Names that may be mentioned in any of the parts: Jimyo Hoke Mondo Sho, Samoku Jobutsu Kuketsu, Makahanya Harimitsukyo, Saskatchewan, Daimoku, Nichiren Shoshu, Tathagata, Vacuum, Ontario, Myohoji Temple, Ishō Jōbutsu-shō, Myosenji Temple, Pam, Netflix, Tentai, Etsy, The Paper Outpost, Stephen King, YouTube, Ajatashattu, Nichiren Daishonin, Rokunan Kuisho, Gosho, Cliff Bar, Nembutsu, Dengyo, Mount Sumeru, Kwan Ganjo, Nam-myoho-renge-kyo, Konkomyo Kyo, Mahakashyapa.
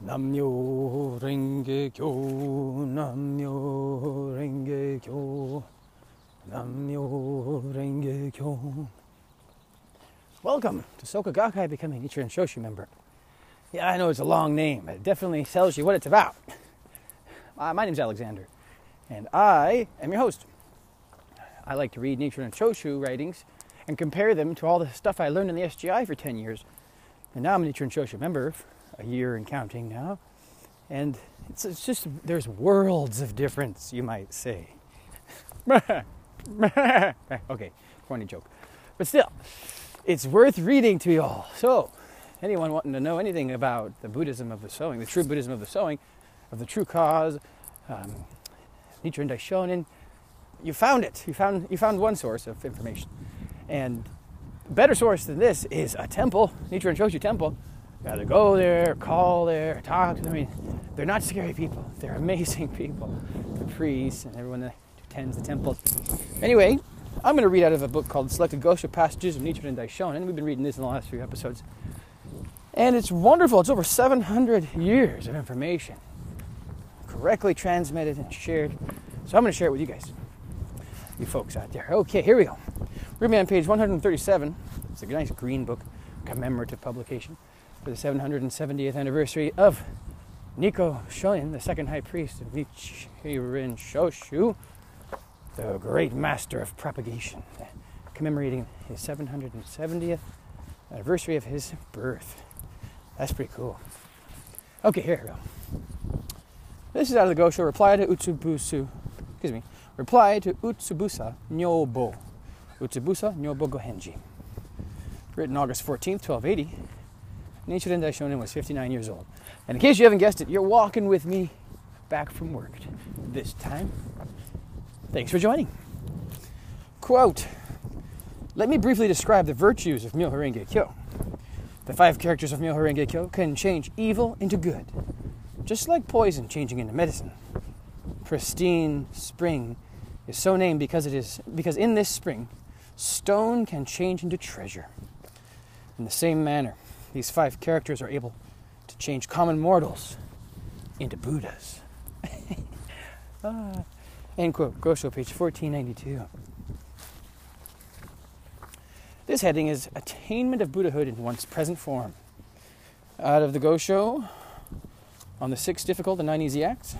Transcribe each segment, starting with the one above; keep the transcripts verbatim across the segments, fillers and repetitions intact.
Nam-myoho-renge-kyo, Nam-myoho-renge-kyo, Nam-myoho-renge-kyo. Welcome to Soka Gakkai Becoming Nichiren Shoshu Member. Yeah, I know it's a long name, but it definitely tells you what it's about. Uh, my name's Alexander, and I am your host. I like to read Nichiren Shoshu writings and compare them to all the stuff I learned in the S G I for ten years. And now I'm a Nichiren Shoshu member, a year and counting now, and it's, it's just, there's worlds of difference, you might say. Okay, corny joke. But still, it's worth reading to you all. So, anyone wanting to know anything about the Buddhism of the sowing, the true Buddhism of the sowing, of the true cause, um, Nichiren Daishonin, you found it. You found, you found one source of information. And a better source than this is a temple, Nichiren Shoshu Temple. You gotta go there, call there, talk to them. I mean, they're not scary people. They're amazing people. The priests and everyone that attends the temple. Anyway, I'm gonna read out of a book called Selected Gosho Passages of Nichiren Daishonin. We've been reading this in the last few episodes. And it's wonderful. It's over seven hundred years of information correctly transmitted and shared. So I'm gonna share it with you guys, you folks out there. Okay, here we go. We're gonna be on page one hundred thirty-seven. It's a nice green book, commemorative publication for the seven hundred seventieth anniversary of Nikko Shonin, the second high priest of Nichiren Shoshu, the great master of propagation, commemorating his seven hundred seventieth anniversary of his birth. That's pretty cool. Okay, here we go. This is out of the Gosho, reply to Utsubusu, excuse me, reply to Utsubusa Nyobo, Utsubusa Nyobo Gohenji, written August fourteenth, twelve eighty, Nichiren Daishonin was fifty-nine years old. And in case you haven't guessed it, you're walking with me back from work this time. Thanks for joining. Quote, let me briefly describe the virtues of Myoho-renge-kyo. The five characters of Myoho-renge-kyo can change evil into good, just like poison changing into medicine. Pristine spring is so named because it is because in this spring, stone can change into treasure. In the same manner, these five characters are able to change common mortals into Buddhas. ah. End quote. Gosho, page fourteen ninety-two. This heading is Attainment of Buddhahood in One's Present Form. Out of the Gosho, on the six difficult and nine easy acts.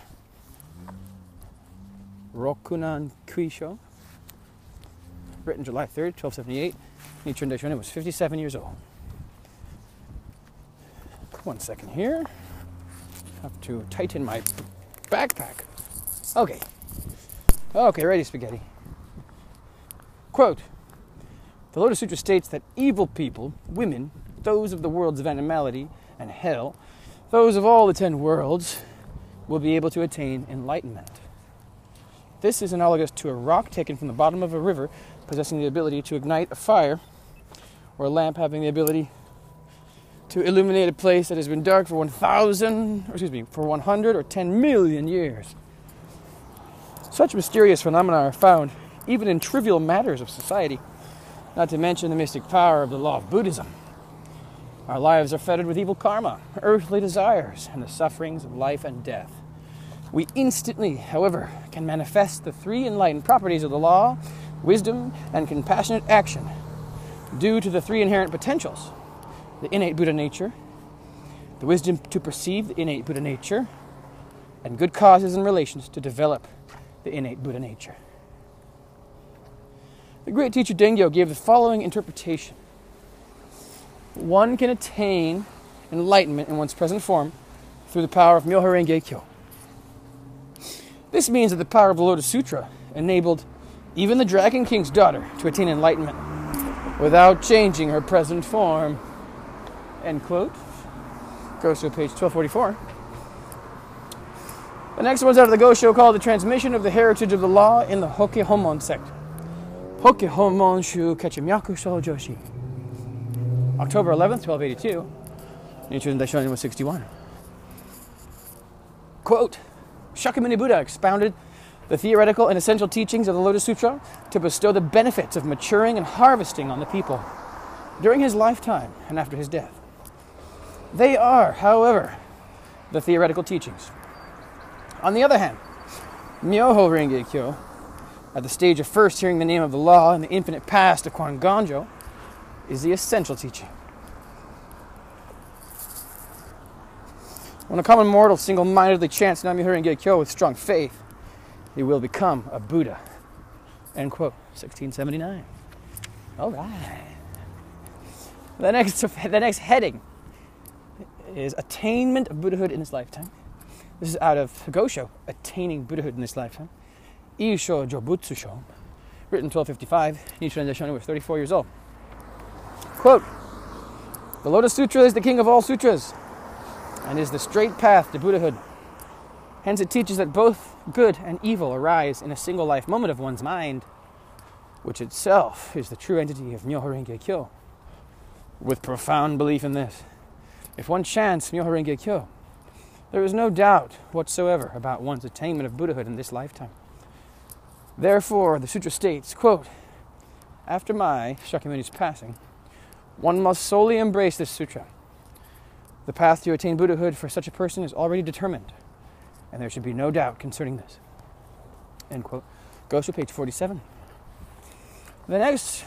Rokunan Kuisho, written July third, twelve seventy-eight. Nichiren Daishonin was fifty-seven years old. One second here. Have to tighten my backpack. Okay. Okay, ready, spaghetti. Quote, the Lotus Sutra states that evil people, women, those of the worlds of animality and hell, those of all the ten worlds, will be able to attain enlightenment. This is analogous to a rock taken from the bottom of a river, possessing the ability to ignite a fire, or a lamp having the ability to illuminate a place that has been dark for one thousand, or excuse me, for one hundred or ten million years. Such mysterious phenomena are found even in trivial matters of society, not to mention the mystic power of the law of Buddhism. Our lives are fettered with evil karma, earthly desires, and the sufferings of life and death. We instantly, however, can manifest the three enlightened properties of the law, wisdom, and compassionate action due to the three inherent potentials: the innate Buddha nature, the wisdom to perceive the innate Buddha nature, and good causes and relations to develop the innate Buddha nature. The great teacher Dengyo gave the following interpretation. One can attain enlightenment in one's present form through the power of Myoho-renge-kyo. This means that the power of the Lotus Sutra enabled even the Dragon King's daughter to attain enlightenment without changing her present form. End quote. Gosho, page twelve forty-four. The next one's out of the Gosho called The Transmission of the Heritage of the Law in the Hokke Homon Sect. Hokke Homon Shū Ketchimyaku Shou Joshi. October eleventh, twelve eighty-two. Nichiren Daishonin was sixty-one. Quote, Shakyamuni Buddha expounded the theoretical and essential teachings of the Lotus Sutra to bestow the benefits of maturing and harvesting on the people during his lifetime and after his death. They are, however, the theoretical teachings. On the other hand, Myoho-renge-kyo, at the stage of first hearing the name of the law and the infinite past of Kwan Ganjo, is the essential teaching. When a common mortal single-mindedly chants Nam-myoho-renge-kyo with strong faith, he will become a Buddha. End quote. sixteen seventy-nine. All right. The next, the next heading is Attainment of Buddhahood in This Lifetime. This is out of Gosho, Attaining Buddhahood in This Lifetime. Ishō Jōbutsu-shō, written twelve fifty-five. Nichiren Daishonin was thirty-four years old. Quote, "The Lotus Sutra is the king of all sutras and is the straight path to Buddhahood. Hence it teaches that both good and evil arise in a single life moment of one's mind, which itself is the true entity of Myoho-renge-kyo. With profound belief in this, if one chants Myoho-renge-kyo, there is no doubt whatsoever about one's attainment of Buddhahood in this lifetime. Therefore, the sutra states, quote, after my, Shakyamuni's passing, one must solely embrace this sutra. The path to attain Buddhahood for such a person is already determined, and there should be no doubt concerning this." End quote. Gosho, page forty-seven. The next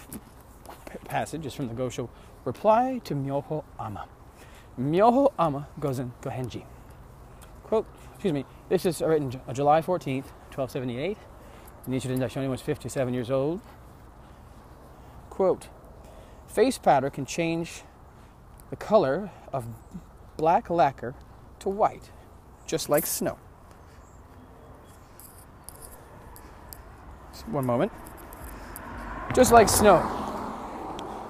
passage is from the Gosho reply to Myoho Amma. Myoho Amma Gozen Gohenji. Quote, excuse me, this is written July fourteenth, twelve seventy-eight. Nichiren Daishonin was fifty-seven years old. Quote, "Face powder can change the color of black lacquer to white, just like snow." One moment. "Just like snow.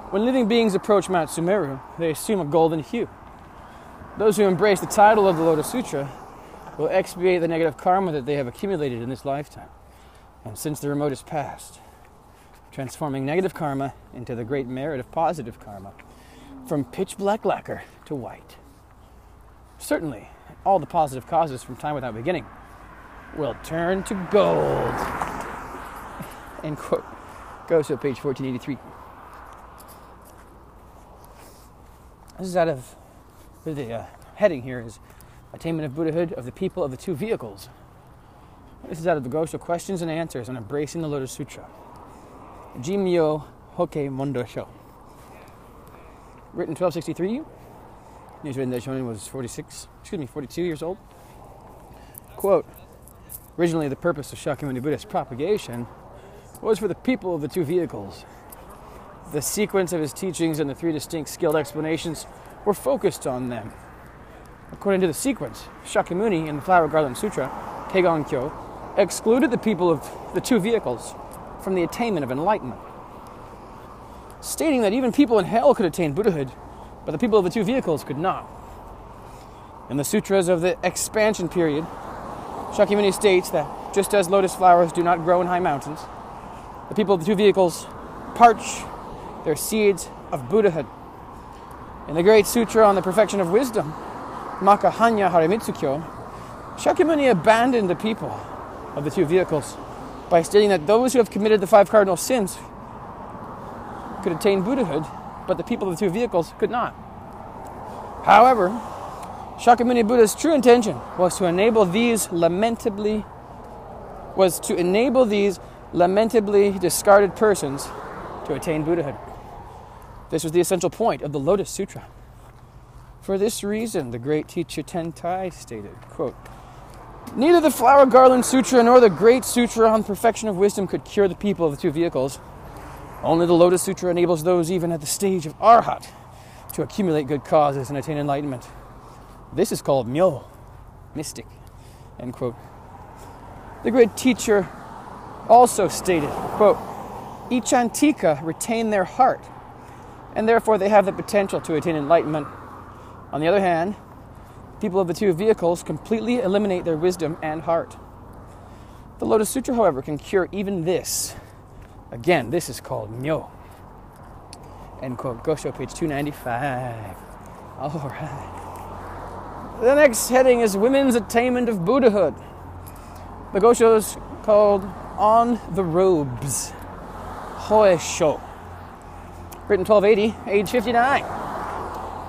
When living beings approach Mount Sumeru, they assume a golden hue. Those who embrace the title of the Lotus Sutra will expiate the negative karma that they have accumulated in this lifetime, and since the remotest past, transforming negative karma into the great merit of positive karma, from pitch black lacquer to white. Certainly, all the positive causes from time without beginning will turn to gold." End quote. Gosho, page fourteen eighty-three. This is out of the uh, heading here is Attainment of Buddhahood of the People of the Two Vehicles. This is out of the Gosho Questions and Answers on Embracing the Lotus Sutra. Jimyo Hoke Mondo Sho. Written twelve sixty-three. Nichiren Daishonin was forty-six, excuse me, forty-two years old. Quote, "Originally the purpose of Shakyamuni Buddha's propagation was for the people of the two vehicles. The sequence of his teachings and the three distinct skilled explanations were focused on them. According to the sequence, Shakyamuni in the Flower Garland Sutra, Kegon Kyo, excluded the people of the two vehicles from the attainment of enlightenment, stating that even people in hell could attain Buddhahood, but the people of the two vehicles could not. In the sutras of the expansion period, Shakyamuni states that just as lotus flowers do not grow in high mountains, the people of the two vehicles parch their seeds of Buddhahood. In the great sutra on the perfection of wisdom, Makahanya Harimitsukyo, Shakyamuni abandoned the people of the two vehicles by stating that those who have committed the five cardinal sins could attain Buddhahood, but the people of the two vehicles could not. However, Shakyamuni Buddha's true intention was to enable these lamentably was to enable these lamentably discarded persons to attain Buddhahood. This was the essential point of the Lotus Sutra. For this reason, the great teacher Tentai stated, quote, neither the Flower Garland Sutra nor the Great Sutra on Perfection of Wisdom could cure the people of the two vehicles. Only the Lotus Sutra enables those even at the stage of Arhat to accumulate good causes and attain enlightenment. This is called Myo, mystic." End quote. The great teacher also stated, quote, each Antika retain their heart, and therefore they have the potential to attain enlightenment. On the other hand, people of the two vehicles completely eliminate their wisdom and heart. The Lotus Sutra, however, can cure even this. Again, this is called Myo." End quote. Gosho, page two ninety-five. All right. The next heading is Women's Attainment of Buddhahood. The Gosho's called On the Robes. Hoesho. Written twelve eighty, age fifty-nine.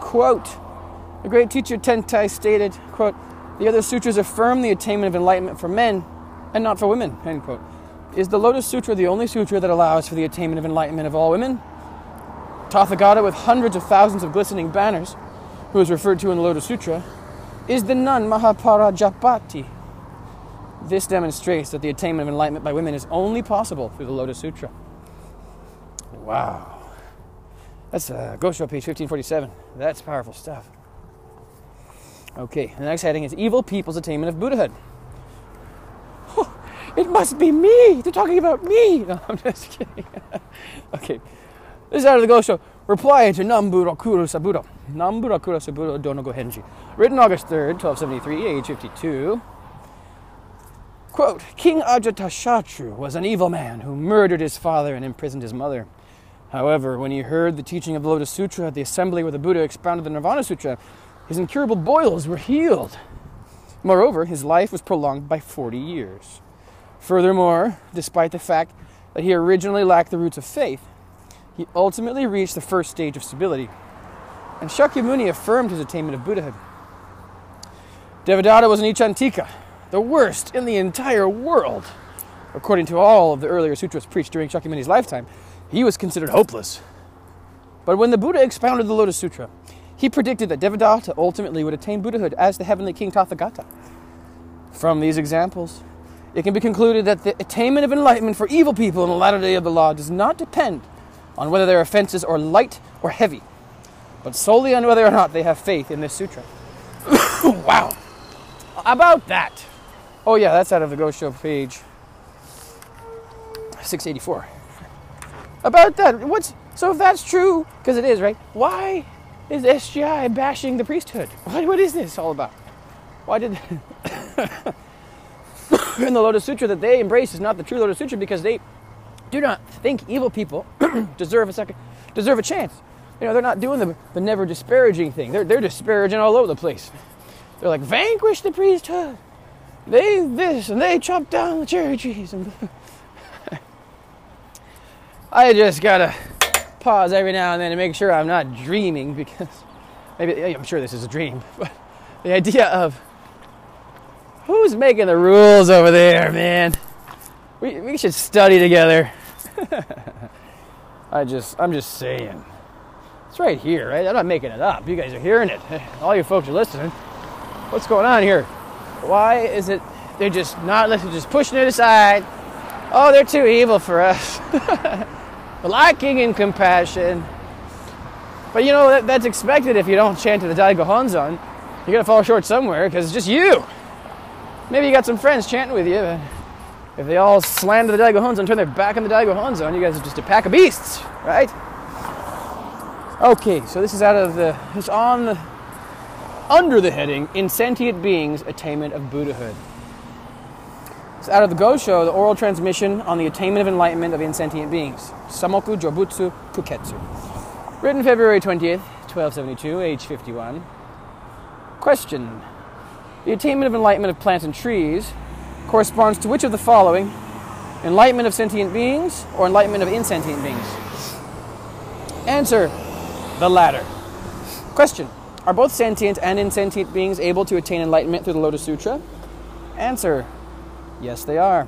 Quote, The great teacher Tentai stated, quote, "The other sutras affirm the attainment of enlightenment for men and not for women," end quote. Is the Lotus Sutra the only sutra that allows for the attainment of enlightenment of all women? Tathagata, with hundreds of thousands of glistening banners, who is referred to in the Lotus Sutra, is the nun Mahaparajapati. This demonstrates that the attainment of enlightenment by women is only possible through the Lotus Sutra. Wow. That's uh, Gosho, page fifteen forty-seven. That's powerful stuff. Okay, the next heading is Evil People's Attainment of Buddhahood. Oh, it must be me! They're talking about me! No, I'm just kidding. Okay, this is out of the Gosho. Reply to Namburo Kuro Saburo. Namburo Kuro Saburo Dono Gohenji. Written August third, twelve seventy-three, age fifty-two. Quote, "King Ajatashattu was an evil man who murdered his father and imprisoned his mother. However, when he heard the teaching of the Lotus Sutra at the assembly where the Buddha expounded the Nirvana Sutra, his incurable boils were healed. Moreover, his life was prolonged by forty years. Furthermore, despite the fact that he originally lacked the roots of faith, he ultimately reached the first stage of stability, and Shakyamuni affirmed his attainment of Buddhahood. Devadatta was an Echantika, the worst in the entire world. According to all of the earlier sutras preached during Shakyamuni's lifetime, he was considered hopeless. But when the Buddha expounded the Lotus Sutra, he predicted that Devadatta ultimately would attain Buddhahood as the heavenly king Tathagata. From these examples, it can be concluded that the attainment of enlightenment for evil people in the latter day of the law does not depend on whether their offenses are light or heavy, but solely on whether or not they have faith in this sutra." Wow. About that. Oh yeah, that's out of the Gosho, page six eighty-four. About that. What's so if that's true, because it is, right? Why is S G I bashing the priesthood? What, what is this all about? Why did in the Lotus Sutra that they embrace is not the true Lotus Sutra because they do not think evil people deserve a second, deserve a chance. You know, they're not doing the, the never disparaging thing. They're, they're disparaging all over the place. They're like, vanquish the priesthood. They this, and they chop down the cherry trees. And I just gotta pause every now and then to make sure I'm not dreaming, because maybe, I'm sure this is a dream, but the idea of who's making the rules over there, man? We, we should study together. I just, I'm just saying. It's right here, right? I'm not making it up. You guys are hearing it. All you folks are listening. What's going on here? Why is it they're just not listening, just pushing it aside? Oh, they're too evil for us. Lacking in compassion. But you know, that, that's expected if you don't chant to the Dai-Gohonzon. You're going to fall short somewhere because it's just you. Maybe you got some friends chanting with you, but if they all slander the Dai-Gohonzon, turn their back on the Dai-Gohonzon, you guys are just a pack of beasts, right? Okay, so this is out of the, it's on the, under the heading, Insentient Beings, Attainment of Buddhahood. It's out of the Gosho, the oral transmission on the attainment of enlightenment of insentient beings. Samoku Jobutsu Kuketsu. Written February twentieth, twelve seventy-two, age fifty-one. Question. The attainment of enlightenment of plants and trees corresponds to which of the following? Enlightenment of sentient beings or enlightenment of insentient beings? Answer, the latter. Question, are both sentient and insentient beings able to attain enlightenment through the Lotus Sutra? Answer, yes they are.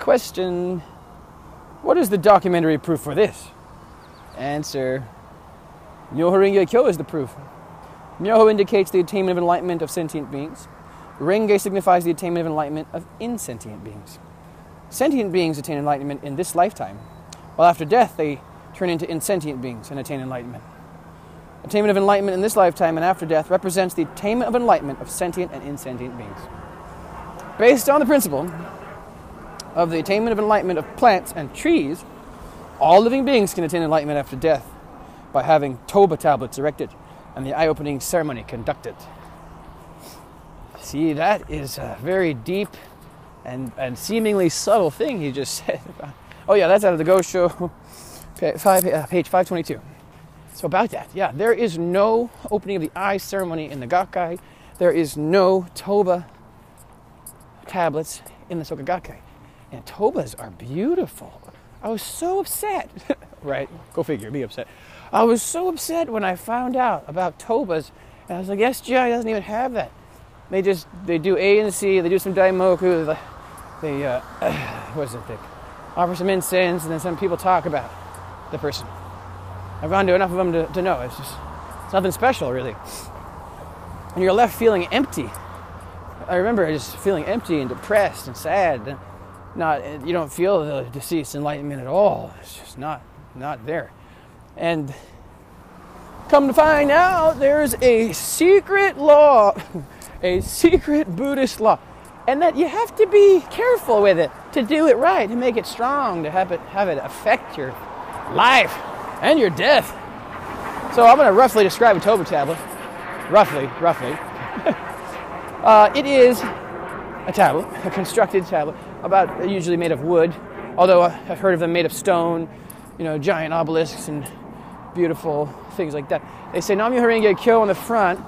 Question, what is the documentary proof for this? Answer, Myoho-renge-kyo is the proof. Myoho indicates the attainment of enlightenment of sentient beings. Renge signifies the attainment of enlightenment of insentient beings. Sentient beings attain enlightenment in this lifetime, while after death they turn into insentient beings and attain enlightenment. Attainment of enlightenment in this lifetime and after death represents the attainment of enlightenment of sentient and insentient beings. Based on the principle of the attainment of enlightenment of plants and trees, all living beings can attain enlightenment after death by having Toba tablets erected and the eye-opening ceremony conducted. See, that is a very deep and, and seemingly subtle thing he just said. Oh yeah, that's out of the Gosho, page five twenty-two. So about that, yeah, there is no opening of the eye ceremony in the Gakkai. There is no Toba tablets in the Soka Gakkai. And Tobas are beautiful. I was so upset. Right, go figure, be upset. I was so upset when I found out about Tobas And I was like, S G I doesn't even have that. They just, they do A and C, they do some Daimoku, they, they uh, what is it, they offer some incense, and then some people talk about the person. I've gone to enough of them to, to know. It's just, it's nothing special, really. And you're left feeling empty. I remember just feeling empty and depressed and sad. And not, you don't feel the deceased enlightenment at all. It's just not, not there. And come to find out, there's a secret law, a secret Buddhist law, and that you have to be careful with it to do it right, to make it strong, to have it have it affect your life and your death. So I'm going to roughly describe a Toba tablet. Roughly, roughly. uh, it is a tablet, a constructed tablet, about usually made of wood, although I've heard of them made of stone, you know, giant obelisks and beautiful things like that. They say Nam-myoho-renge-kyo on the front,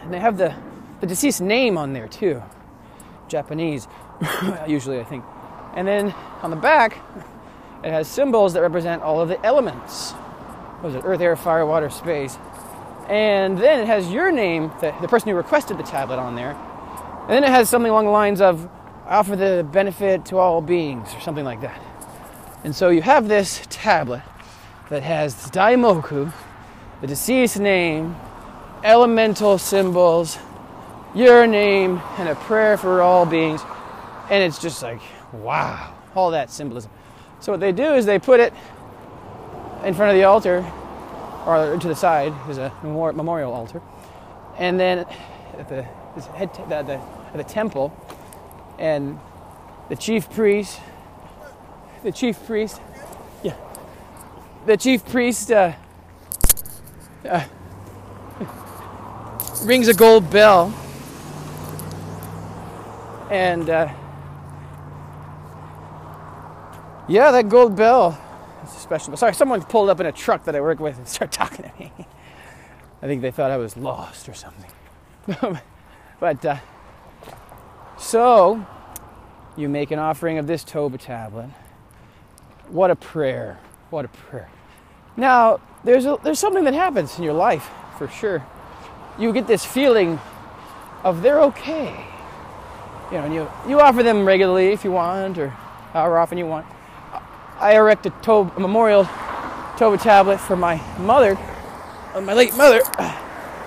and they have the, the deceased name on there too. Japanese, usually, I think. And then on the back, it has symbols that represent all of the elements. What was it? Earth, air, fire, water, space. And then it has your name, the, the person who requested the tablet, on there. And then it has something along the lines of, I offer the benefit to all beings, or something like that. And so you have this tablet that has Daimoku, the deceased name, elemental symbols, your name, and a prayer for all beings. And it's just like, wow, all that symbolism. So what they do is they put it in front of the altar, or to the side, there's a memorial altar, and then at the, at the, at the, at the temple, and the chief priest, the chief priest, yeah, the chief priest uh, uh, rings a gold bell, and uh, yeah, that gold bell. It's a special. Sorry, someone pulled up in a truck that I work with and started talking to me. I think they thought I was lost or something. But uh, so you make an offering of this Toba tablet. What a prayer! What a prayer! Now there's a, there's something that happens in your life for sure. You get this feeling of they're okay. You know, and you you offer them regularly if you want, or however often you want. I erect a, toba, a memorial Toba tablet for my mother, my late mother,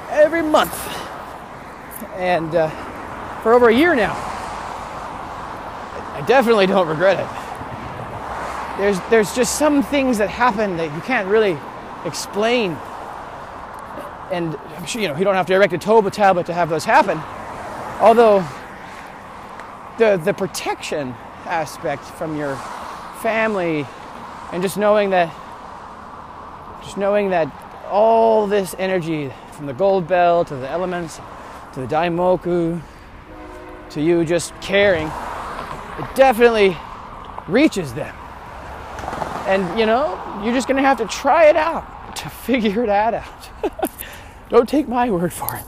every month, and uh, for over a year now. I definitely don't regret it. There's there's just some things that happen that you can't really explain, and I'm sure you know you don't have to erect a Toba tablet to have those happen. Although the the protection aspect from your family, and just knowing that, just knowing that all this energy from the gold bell to the elements to the Daimoku to you just caring, it definitely reaches them. And you know, you're just gonna have to try it out to figure that out. Don't take my word for it.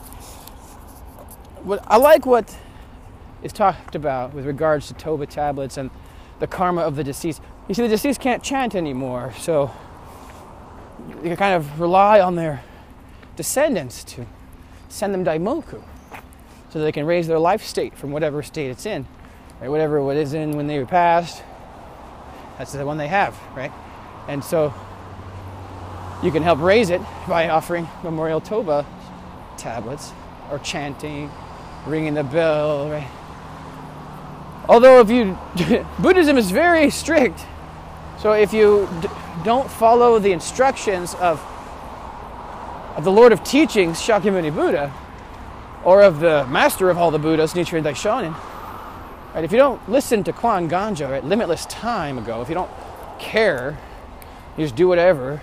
What I like what is talked about with regards to Toba tablets and the karma of the deceased. You see, the deceased can't chant anymore, so you kind of rely on their descendants to send them Daimoku, so they can raise their life state from whatever state it's in, right? Whatever it is in when they were passed, that's the one they have, right? And so you can help raise it by offering memorial Toba tablets, or chanting, ringing the bell, right? Although if you, Buddhism is very strict, so if you d don't follow the instructions of, of the Lord of Teachings, Shakyamuni Buddha, or of the master of all the Buddhas, Nichiren Daishonin, right, if you don't listen to Kwan Ganjo, right, limitless time ago, if you don't care, you just do whatever.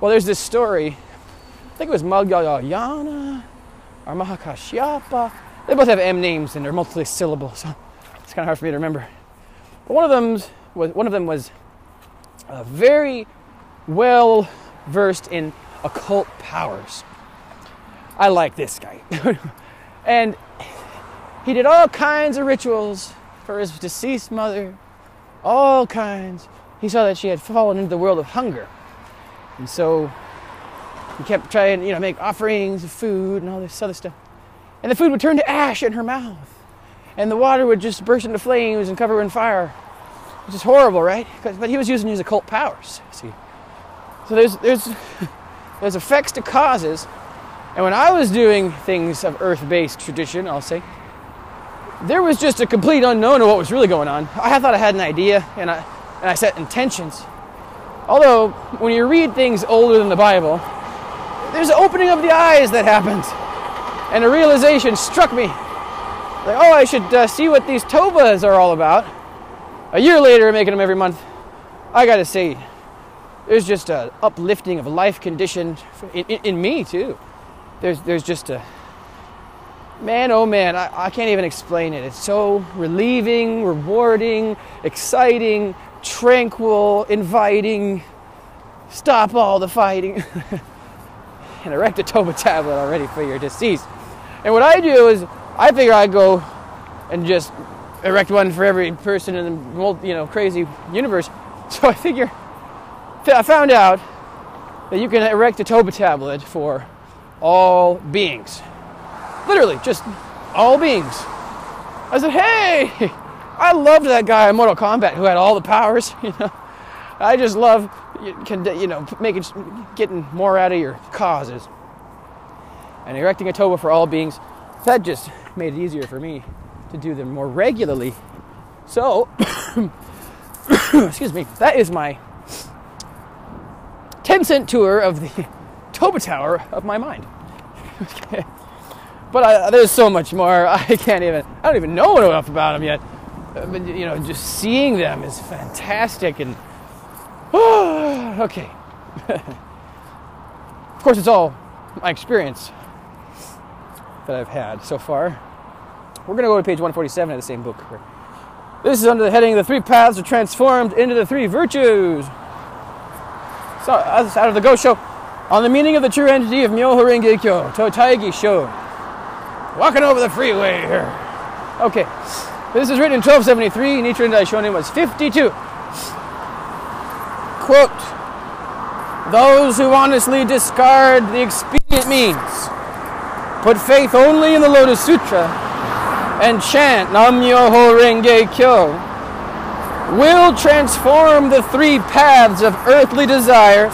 Well, there's this story, I think it was Madhyayana or Mahakashyapa, they both have M names and they're multi-syllable, so it's kind of hard for me to remember. But one of them was one of them was uh, very well versed in occult powers. I like this guy, and he did all kinds of rituals for his deceased mother, all kinds. He saw that she had fallen into the world of hunger, and so We kept trying, you know, make offerings of food and all this other stuff. And the food would turn to ash in her mouth. And the water would just burst into flames and cover her in fire. It's just horrible, right? But he was using his occult powers, see. So there's, there's, there's effects to causes. And when I was doing things of earth-based tradition, I'll say, there was just a complete unknown of what was really going on. I thought I had an idea, and I, and I set intentions. Although, when you read things older than the Bible, there's an opening of the eyes that happens. And a realization struck me. Like, oh, I should uh, see what these Tobas are all about. A year later, making them every month, I gotta say, there's just an uplifting of life condition in, in, in me, too. There's, there's just a... Man, oh man, I, I can't even explain it. It's so relieving, rewarding, exciting, tranquil, inviting. Stop all the fighting. And erect a Toba tablet already for your deceased. And what I do is, I figure I go and just erect one for every person in the, you know, crazy universe. So I figure, I found out that you can erect a Toba tablet for all beings. Literally, just all beings. I said, hey, I loved that guy in Mortal Kombat who had all the powers, you know. I just love, you know, making, getting more out of your causes. And erecting a Toba for all beings, that just made it easier for me to do them more regularly. So, excuse me, that is my ten-cent tour of the Toba Tower of my mind. Okay. But I, there's so much more. I can't even, I don't even know enough about them yet. But, you know, just seeing them is fantastic. And, oh, okay. Of course, it's all my experience that I've had so far. We're going to go to page one forty-seven of the same book. This is under the heading, The Three Paths Are Transformed into the Three Virtues. So, out of the Gosho, on the meaning of the true entity of Myoho-renge-kyo, Totaigi Sho. Walking over the freeway here. Okay. This is written in twelve seventy-three. Nichiren Daishonin was fifty-two. Quote, those who honestly discard the expedient means, put faith only in the Lotus Sutra, and chant Nam-myoho-renge-kyo, will transform the three paths of earthly desires,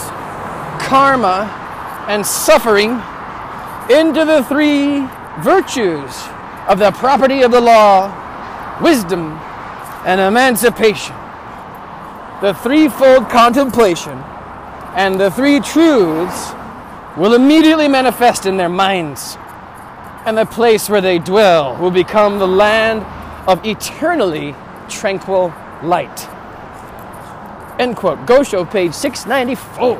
karma, and suffering into the three virtues of the property of the law, wisdom, and emancipation, the threefold contemplation, and the three truths will immediately manifest in their minds, and the place where they dwell will become the land of eternally tranquil light. End quote. Gosho, page six ninety-four.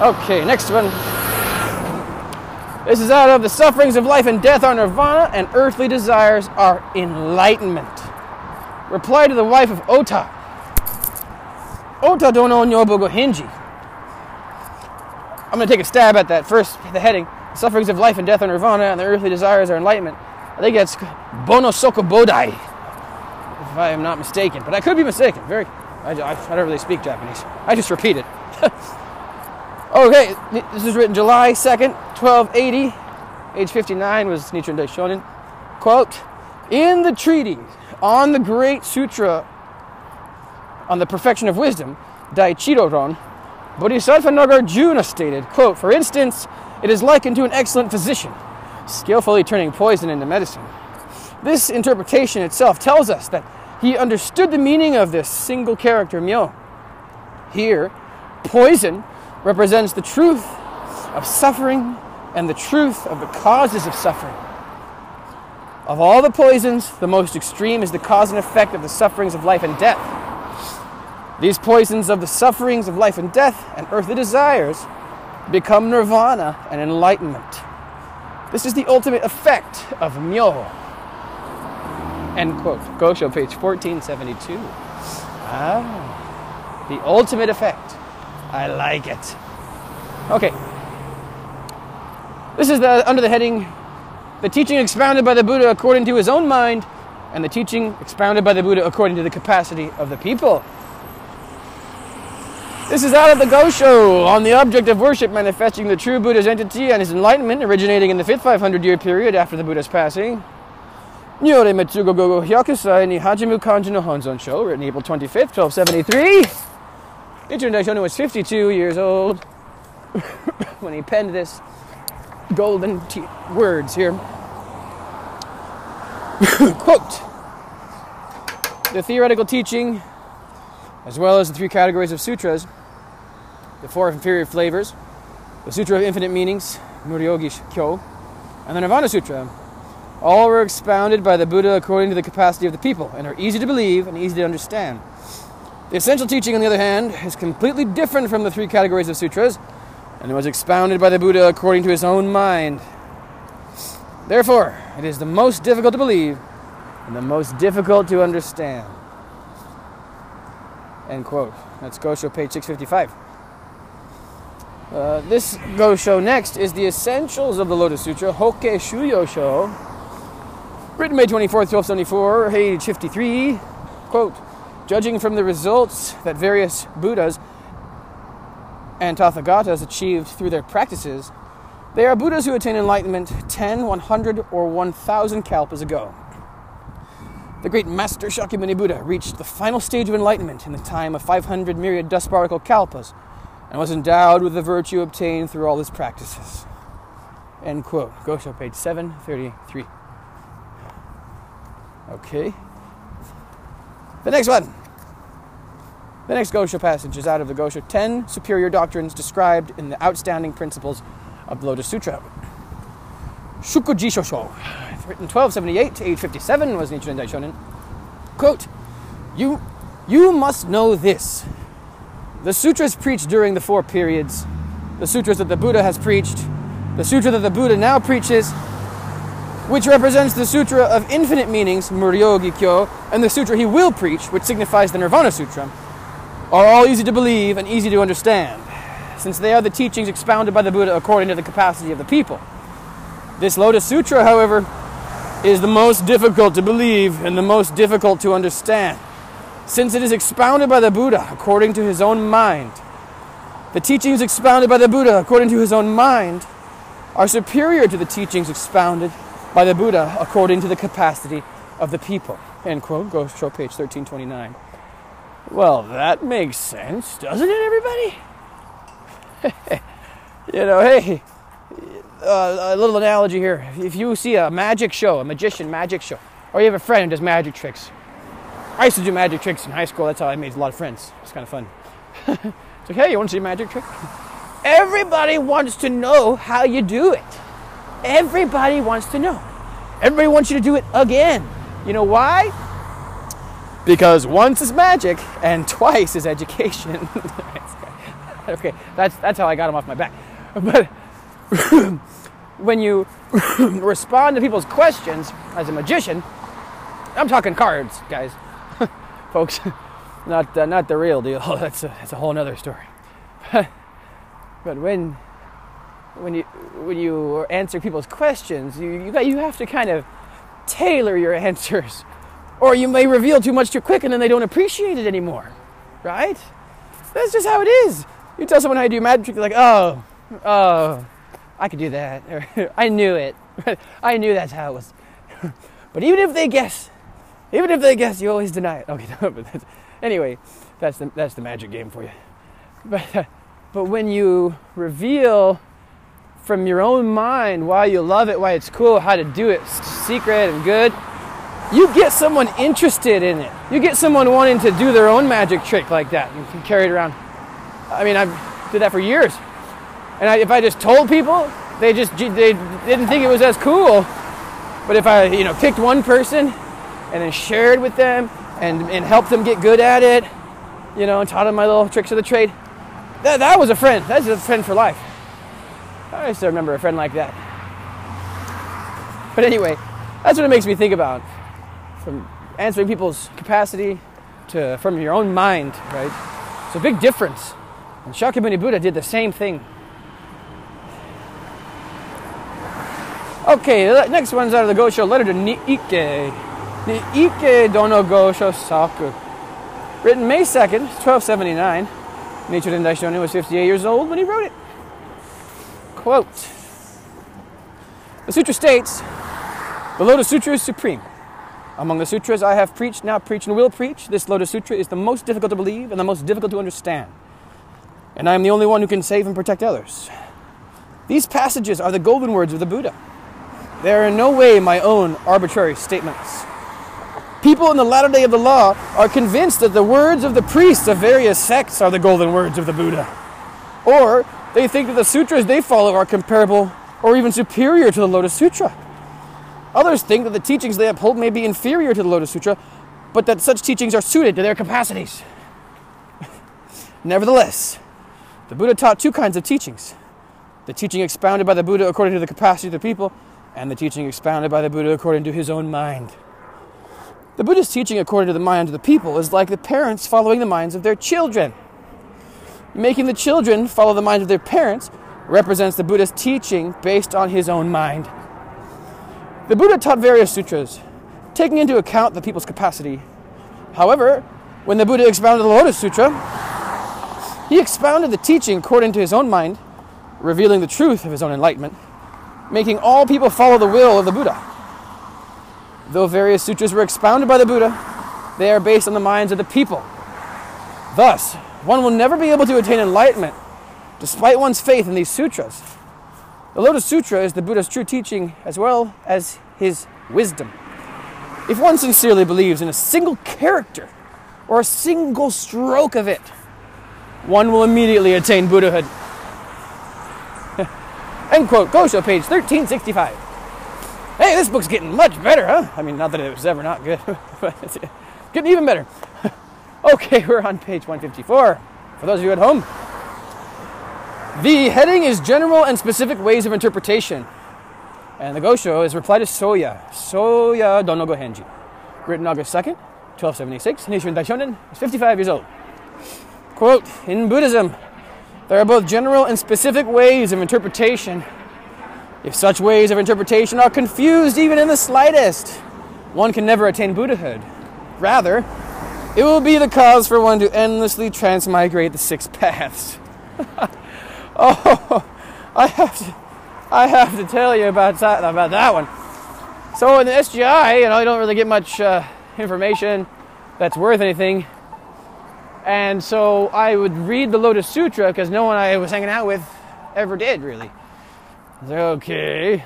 Okay, next one. This is out of The Sufferings of Life and Death Are Nirvana and Earthly Desires Are Enlightenment. Reply to the wife of Ota. Ota Dono Nyobo Gohenji. I'm going to take a stab at that first, the heading. Sufferings of Life and Death Are Nirvana and the Earthly Desires Are Enlightenment. I think that's Bono Soka Bodai, if I am not mistaken. But I could be mistaken. Very. I, I, I don't really speak Japanese. I just repeat it. Okay, this is written July second, twelve eighty, age fifty-nine was Nichiren Daishonin. Quote, in the treatise on the Great Sutra on the Perfection of Wisdom, Daichiro Ron, Bodhisattva Nagarjuna stated, quote, for instance, it is likened to an excellent physician, skillfully turning poison into medicine. This interpretation itself tells us that he understood the meaning of this single character, Myo. Here, poison represents the truth of suffering and the truth of the causes of suffering. Of all the poisons, the most extreme is the cause and effect of the sufferings of life and death. These poisons of the sufferings of life and death and earthly desires become nirvana and enlightenment. This is the ultimate effect of Myoho. End quote. Gosho, page fourteen seventy-two. Ah, the ultimate effect. I like it. Okay. This is the, under the heading, the teaching expounded by the Buddha according to his own mind, and the teaching expounded by the Buddha according to the capacity of the people. This is out of the Gosho on the object of worship manifesting the true Buddha's entity and his enlightenment originating in the fifth five hundred year period after the Buddha's passing. Nyore Metsugo Gogo Hyakusai ni Hajimu Kanji no Honzon Sho, written April twenty-fifth, twelve seventy-three. Nichiren Daishonin was fifty-two years old when he penned this golden t words here. Quote, the theoretical teaching, as well as the three categories of sutras, the four inferior flavors, the Sutra of Infinite Meanings, Muryogi Kyo, and the Nirvana Sutra, all were expounded by the Buddha according to the capacity of the people and are easy to believe and easy to understand. The essential teaching, on the other hand, is completely different from the three categories of sutras and was expounded by the Buddha according to his own mind. Therefore, it is the most difficult to believe and the most difficult to understand. End quote. That's Gosho, page six fifty-five. Uh, this Gosho next is the Essentials of the Lotus Sutra, Hokke Shūyō-shō, written May twenty-fourth, twelve seventy-four, page fifty-three. Quote, judging from the results that various Buddhas and Tathagatas achieved through their practices, they are Buddhas who attain enlightenment ten, one hundred, or one thousand kalpas ago. The great Master Shakyamuni Buddha reached the final stage of enlightenment in the time of five hundred myriad dust particle kalpas and was endowed with the virtue obtained through all his practices. End quote. Gosho, page seven thirty-three. Okay. The next one. The next Gosho passage is out of the Gosho, ten superior doctrines described in the outstanding principles of the Lotus Sutra. Shukuji Shosho, written twelve seventy-eight to eight fifty-seven, was Nichiren Daishonin. Quote, you, you must know this. The sutras preached during the four periods, the sutras that the Buddha has preached, the sutra that the Buddha now preaches, which represents the Sutra of Infinite Meanings, Muryogi Kyo, and the sutra he will preach, which signifies the Nirvana Sutra, are all easy to believe and easy to understand, since they are the teachings expounded by the Buddha according to the capacity of the people. This Lotus Sutra, however, is the most difficult to believe and the most difficult to understand, since it is expounded by the Buddha according to his own mind. The teachings expounded by the Buddha according to his own mind are superior to the teachings expounded by the Buddha according to the capacity of the people. End quote. Gosho, page thirteen twenty-nine. Well, that makes sense, doesn't it, everybody? You know, hey, Uh, a little analogy here. If you see a magic show, a magician magic show, or you have a friend who does magic tricks. I used to do magic tricks in high school. That's how I made a lot of friends. It's kind of fun. It's like, hey, you want to see a magic trick? Everybody wants to know how you do it. Everybody wants to know. Everybody wants you to do it again. You know why? Because once is magic and twice is education. Okay, that's, that's how I got him off my back. But when you respond to people's questions as a magician, I'm talking cards, guys, folks, not uh, not the real deal. That's a, that's a whole nother story. But when when you when you answer people's questions, you you, got, you have to kind of tailor your answers, or you may reveal too much too quick, and then they don't appreciate it anymore, right? That's just how it is. You tell someone how you do magic, they're like, oh, oh. I could do that. I knew it. I knew that's how it was. But even if they guess, even if they guess, you always deny it. Okay. No, but that's, anyway, that's the that's the magic game for you. But uh, but when you reveal from your own mind why you love it, why it's cool, how to do it, secret and good, you get someone interested in it. You get someone wanting to do their own magic trick like that and carry it around. I mean, I did that for years. And I, if I just told people, they just they didn't think it was as cool. But if I, you know, picked one person and then shared with them and, and helped them get good at it, you know, and taught them my little tricks of the trade, that, that was a friend. That's a friend for life. I still remember a friend like that. But anyway, that's what it makes me think about. From answering people's capacity to from your own mind, right? It's a big difference. And Shakyamuni Buddha did the same thing. Okay, the next one's out of the Gosho, letter to Niike. Niike Dono Gosho Saku. Written May second, twelve seventy-nine. Nichiren Daishonin was fifty-eight years old when he wrote it. Quote, the sutra states, the Lotus Sutra is supreme. Among the sutras I have preached, now preach, and will preach, this Lotus Sutra is the most difficult to believe and the most difficult to understand. And I am the only one who can save and protect others. These passages are the golden words of the Buddha. They are in no way my own arbitrary statements. People in the latter day of the law are convinced that the words of the priests of various sects are the golden words of the Buddha. Or they think that the sutras they follow are comparable or even superior to the Lotus Sutra. Others think that the teachings they uphold may be inferior to the Lotus Sutra, but that such teachings are suited to their capacities. Nevertheless, the Buddha taught two kinds of teachings. The teaching expounded by the Buddha according to the capacity of the people, and the teaching expounded by the Buddha according to his own mind. The Buddha's teaching according to the mind of the people is like the parents following the minds of their children. Making the children follow the minds of their parents represents the Buddha's teaching based on his own mind. The Buddha taught various sutras, taking into account the people's capacity. However, when the Buddha expounded the Lotus Sutra, he expounded the teaching according to his own mind, revealing the truth of his own enlightenment, making all people follow the will of the Buddha. Though various sutras were expounded by the Buddha, they are based on the minds of the people. Thus, one will never be able to attain enlightenment despite one's faith in these sutras. The Lotus Sutra is the Buddha's true teaching as well as his wisdom. If one sincerely believes in a single character or a single stroke of it, one will immediately attain Buddhahood. End quote. Gosho, page thirteen sixty-five. Hey, this book's getting much better, huh? I mean, not that it was ever not good, but it's getting even better. Okay, we're on page one fifty-four. For those of you at home, the heading is General and Specific Ways of Interpretation. And the Gosho is reply to Soya, Soya Dono Gohenji, written August second, twelve seventy-six. Nichiren Daishonin is fifty-five years old. Quote, in Buddhism, there are both general and specific ways of interpretation. If such ways of interpretation are confused even in the slightest, one can never attain Buddhahood. Rather, it will be the cause for one to endlessly transmigrate the six paths. Oh, I have to, I have to tell you about that, about that one. So in the S G I, you know, you don't really get much uh, information that's worth anything. And so I would read the Lotus Sutra because no one I was hanging out with ever did, really. Okay,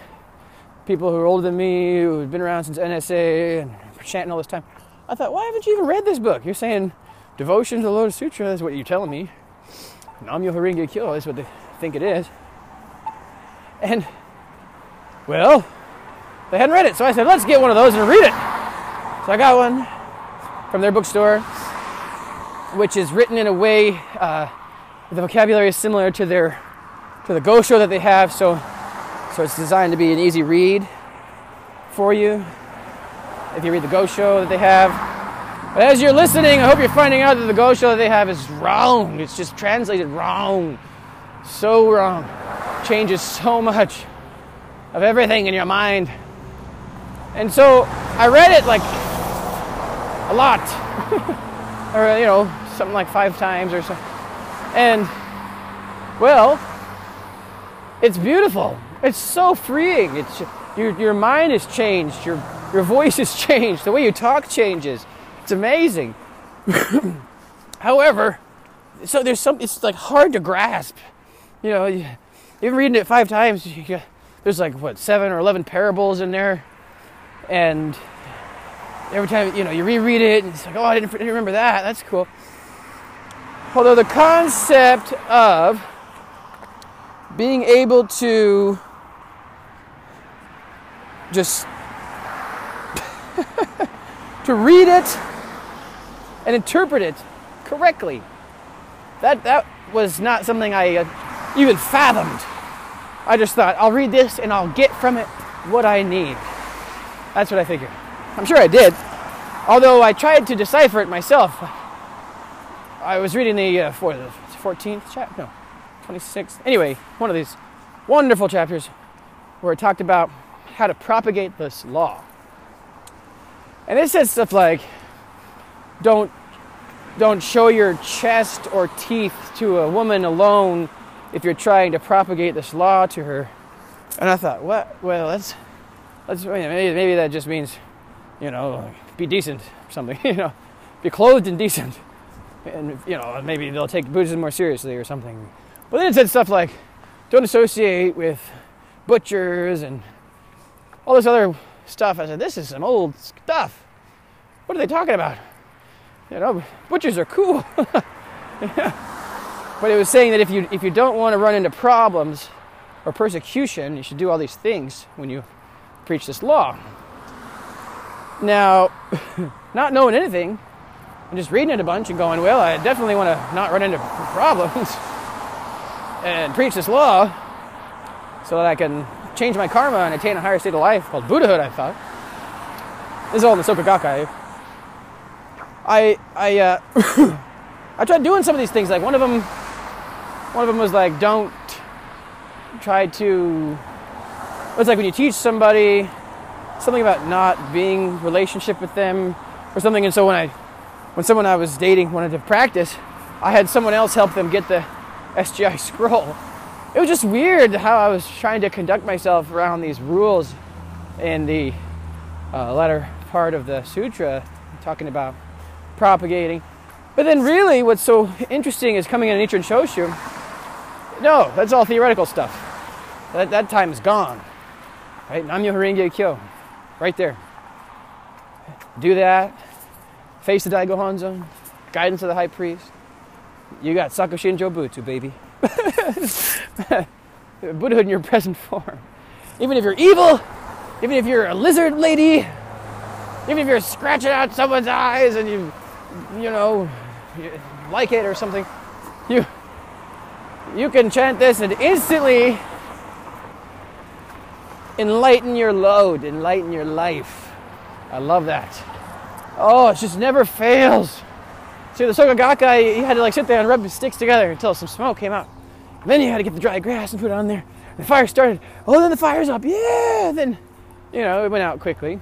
people who are older than me, who have been around since N S A and chanting all this time. I thought, why haven't you even read this book? You're saying devotion to the Lotus Sutra is what you're telling me. Nam-myoho-renge-kyo is what they think it is. And, well, they hadn't read it. So I said, let's get one of those and read it. So I got one from their bookstore, which is written in a way, uh, the vocabulary is similar to their, to the Gosho that they have. So, so it's designed to be an easy read for you if you read the Gosho that they have. But as you're listening, I hope you're finding out that the Gosho that they have is wrong. It's just translated wrong. So wrong. Changes so much of everything in your mind. And so I read it like a lot. Or, you know, something like five times or so. And, well, it's beautiful. It's so freeing. It's your, your mind is changed. Your, your voice is changed. The way you talk changes. It's amazing. However, so there's some, it's like hard to grasp. You know, you, even reading it five times, you, there's like, what, seven or eleven parables in there. And every time, you know, you reread it, and it's like, oh, I didn't, didn't remember that. That's cool. Although the concept of being able to just to read it and interpret it correctly. That that was not something I uh, even fathomed. I just thought, I'll read this and I'll get from it what I need. That's what I figured. I'm sure I did. Although I tried to decipher it myself. I was reading the, uh, for the fourteenth chapter, no, twenty-sixth. Anyway, one of these wonderful chapters where it talked about how to propagate this law. And it says stuff like, don't Don't show your chest or teeth to a woman alone if you're trying to propagate this law to her. And I thought, what? Well, that's, that's maybe, maybe that just means, you know, be decent or something, you know, be clothed and decent. And, you know, maybe they'll take Buddhism more seriously or something. But then it said stuff like, don't associate with butchers and all this other stuff. I said, this is some old stuff. What are they talking about? You know, butchers are cool. Yeah. But it was saying that if you if you don't want to run into problems or persecution, you should do all these things when you preach this law. Now, not knowing anything, and just reading it a bunch and going, well, I definitely want to not run into problems and preach this law so that I can change my karma and attain a higher state of life called Buddhahood, I thought. This is all in the Soka Gakkai. I I uh, I tried doing some of these things. Like one of them, one of them was like, don't try to. It's like when you teach somebody something about not being in relationship with them or something. And so when I, when someone I was dating wanted to practice, I had someone else help them get the S G I scroll. It was just weird how I was trying to conduct myself around these rules in the uh, latter part of the sutra, talking about propagating. But then really what's so interesting is coming into Nichiren Shoshu, no, that's all theoretical stuff. That, that time is gone. Right? Nam-myoho-renge-kyo. Right there. Do that. Face the Dai-Gohonzon. Guidance of the high priest. You got Sakushin Jōbutsu, baby. Buddhahood in your present form. Even if you're evil, even if you're a lizard lady, even if you're scratching out someone's eyes and you, you know, you like it or something, you you can chant this and instantly enlighten your load, enlighten your life. I love that. Oh, it just never fails. See, the Soka Gakkai, he had to like sit there and rub his sticks together until some smoke came out. And then you had to get the dry grass and put it on there. The fire started. Oh, then the fire's up. Yeah, then, you know, it went out quickly.